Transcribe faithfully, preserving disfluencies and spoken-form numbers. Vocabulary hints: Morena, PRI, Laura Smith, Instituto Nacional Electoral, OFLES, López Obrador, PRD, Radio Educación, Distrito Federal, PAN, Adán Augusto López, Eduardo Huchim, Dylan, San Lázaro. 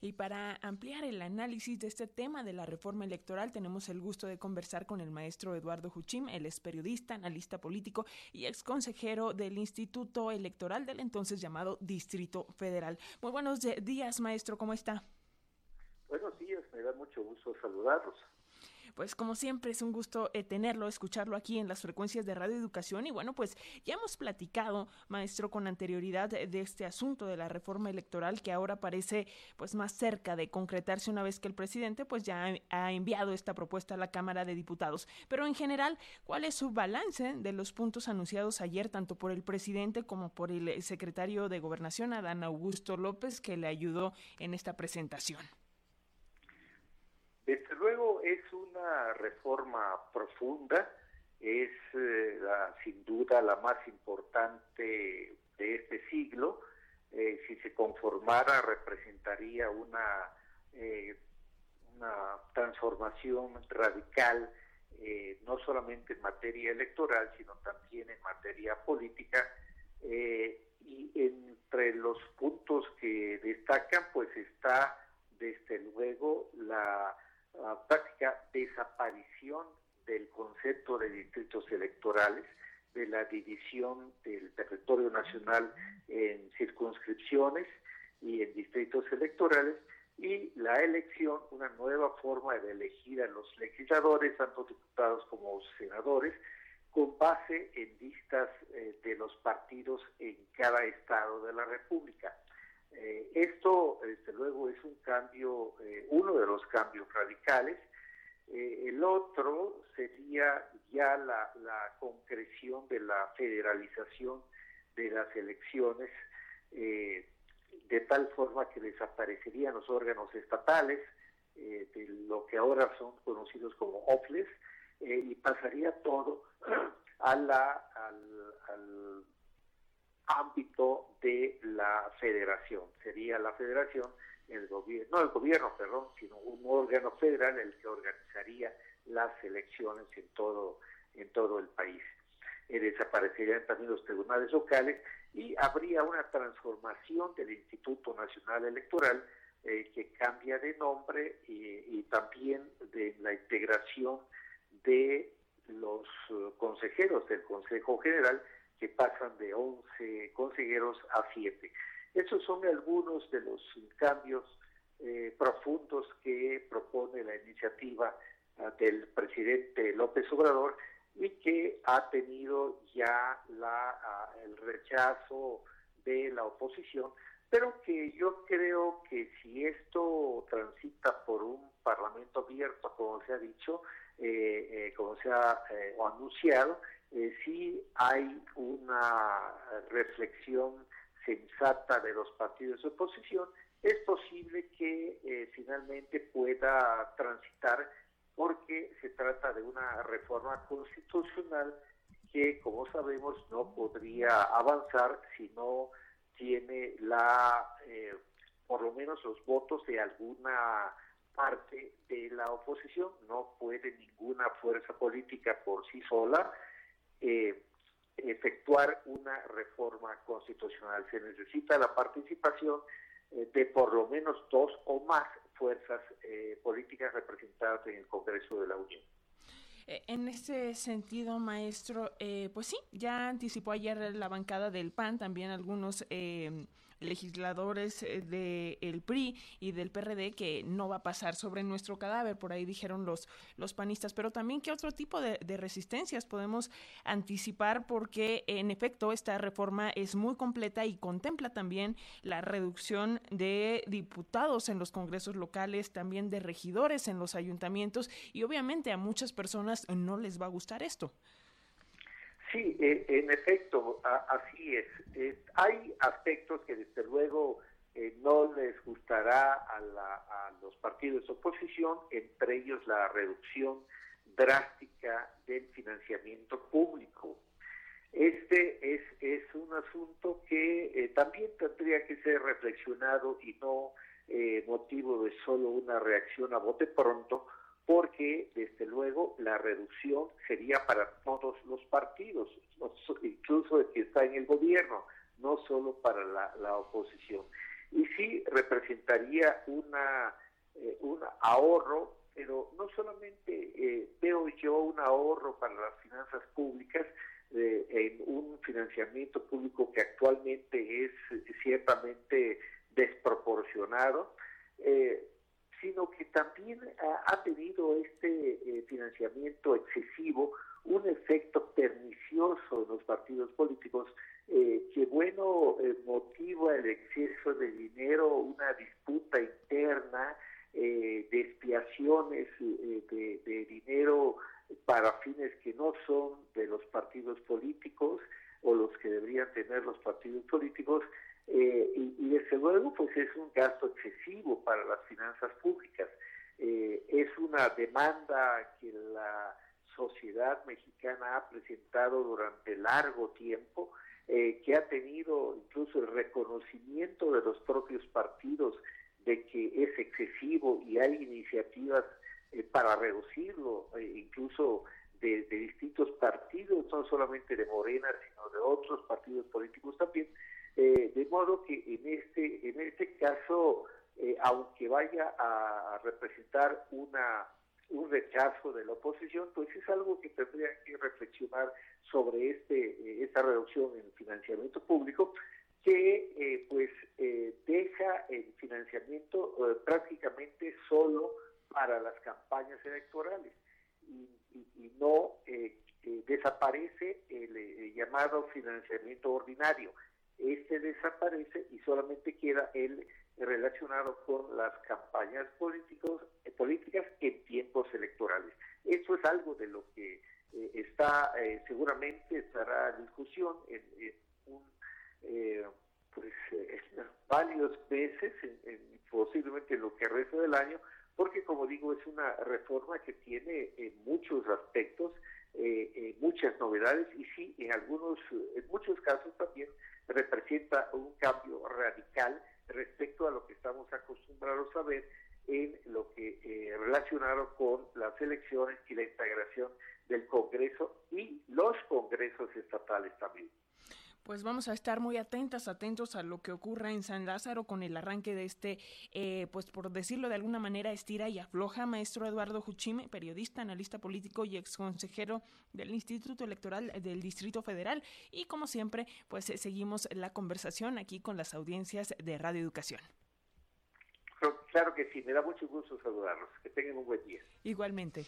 Y para ampliar el análisis de este tema de la reforma electoral, tenemos el gusto de conversar con el maestro Eduardo Huchim. Él es periodista, analista político y ex consejero del Instituto Electoral del entonces llamado Distrito Federal. Muy buenos días, maestro, ¿cómo está? Buenos días, me da mucho gusto saludarlos. Pues como siempre es un gusto eh, tenerlo, escucharlo aquí en las frecuencias de Radio Educación. Y bueno, pues ya hemos platicado, maestro, con anterioridad de, de este asunto de la reforma electoral, que ahora parece pues más cerca de concretarse una vez que el presidente pues ya ha, ha enviado esta propuesta a la Cámara de Diputados. Pero en general, ¿cuál es su balance de los puntos anunciados ayer tanto por el presidente como por el secretario de Gobernación, Adán Augusto López, que le ayudó en esta presentación? Desde luego es una reforma profunda, es eh, la, sin duda la más importante de este siglo. Eh, si se conformara representaría una, eh, una transformación radical, eh, no solamente en materia electoral, sino también en materia política. Eh, y entre los puntos que destacan, pues está desde luego la... la práctica desaparición del concepto de distritos electorales, de la división del territorio nacional en circunscripciones y en distritos electorales, y la elección, una nueva forma de elegir a los legisladores, tanto diputados como senadores, con base en listas eh, de los partidos en cada estado de la República. Eh, esto, desde luego, es un cambio, eh, uno de los cambios radicales. Eh, el otro sería ya la, la concreción de la federalización de las elecciones, eh, de tal forma que desaparecerían los órganos estatales, eh, de lo que ahora son conocidos como OFLES, eh, y pasaría todo a la, al, al ámbito de la federación. Sería la federación, el gobierno, no el gobierno, perdón, sino un órgano federal el que organizaría las elecciones en todo, en todo el país. Eh, desaparecerían también los tribunales locales y habría una transformación del Instituto Nacional Electoral, eh, que cambia de nombre, y, y también de la integración de los consejeros del Consejo General, que pasan de once consejeros a siete. Esos son algunos de los cambios eh, profundos que propone la iniciativa uh, del presidente López Obrador, y que ha tenido ya la, uh, el rechazo de la oposición, pero que yo creo que si esto transita por un parlamento abierto, como se ha dicho, eh, eh, como se ha eh, anunciado, Eh, sí hay una reflexión sensata de los partidos de oposición, es posible que eh, finalmente pueda transitar, porque se trata de una reforma constitucional que, como sabemos, no podría avanzar si no tiene la eh, por lo menos los votos de alguna parte de la oposición. No puede ninguna fuerza política por sí sola Eh, efectuar una reforma constitucional. Se necesita la participación eh, de por lo menos dos o más fuerzas eh, políticas representadas en el Congreso de la Unión. En ese sentido, maestro, eh, pues sí, ya anticipó ayer la bancada del P A N, también algunos eh, legisladores del P R I y del P R D, que no va a pasar sobre nuestro cadáver, por ahí dijeron los, los panistas. Pero también, ¿qué otro tipo de, de resistencias podemos anticipar? Porque, en efecto, esta reforma es muy completa y contempla también la reducción de diputados en los congresos locales, también de regidores en los ayuntamientos, y obviamente a muchas personas no les va a gustar esto. Sí, eh, en efecto, a, así es. Eh, hay aspectos que desde luego eh, no les gustará a, la, a los partidos de oposición, entre ellos la reducción drástica del financiamiento público. Este es, es un asunto que eh, también tendría que ser reflexionado, y no eh, motivo de solo una reacción a bote pronto, porque desde luego la reducción sería para todos los partidos, incluso el que está en el gobierno, no solo para la, la oposición. y sí representaría una eh, un ahorro, pero no solamente eh, veo yo un ahorro para las finanzas públicas eh, en un financiamiento público que actualmente es ciertamente desproporcionado, eh, sino que también ha, ha tenido este eh, financiamiento excesivo un efecto pernicioso en los partidos políticos, eh, que bueno, eh, motiva el exceso de dinero, una disputa interna, eh, de expiaciones eh, de, de dinero para fines que no son de los partidos políticos o los que deberían tener los partidos políticos, eh, y, y desde luego pues es un gasto excesivo para las finanzas públicas. Eh, es una demanda que la sociedad mexicana ha presentado durante largo tiempo, eh, que ha tenido incluso el reconocimiento de los propios partidos de que es excesivo, y hay iniciativas eh, para reducirlo, eh, incluso de, de distintos partidos, no solamente de Morena, sino de otros partidos políticos también, eh, de modo que en este, en este caso, eh, aunque vaya a representar una un rechazo de la oposición, pues es algo que tendría que reflexionar sobre este esta reducción en financiamiento público, que eh, pues eh, deja el financiamiento eh, prácticamente solo para las campañas electorales y, y, y no eh, eh, desaparece el, el llamado financiamiento ordinario. Este desaparece y solamente queda el relacionado con las campañas políticos, eh, políticas en tiempos electorales. Eso es algo de lo que eh, está, eh, seguramente estará en discusión en, en un, eh, pues, eh, varios meses, en, en, posiblemente en lo que resta del año, porque como digo, es una reforma que tiene en muchos aspectos eh, eh, muchas novedades, y sí, en algunos, en muchos casos también representa un cambio radical respecto a lo que estamos acostumbrados a ver en lo que eh, relacionado con las elecciones y la integración del Congreso y los congresos estatales también. Pues vamos a estar muy atentas, atentos a lo que ocurra en San Lázaro con el arranque de este, eh, pues por decirlo de alguna manera, estira y afloja. Maestro Eduardo Huchim, periodista, analista político y exconsejero del Instituto Electoral del Distrito Federal. Y como siempre, pues seguimos la conversación aquí con las audiencias de Radio Educación. Claro que sí, me da mucho gusto saludarlos. Que tengan un buen día. Igualmente.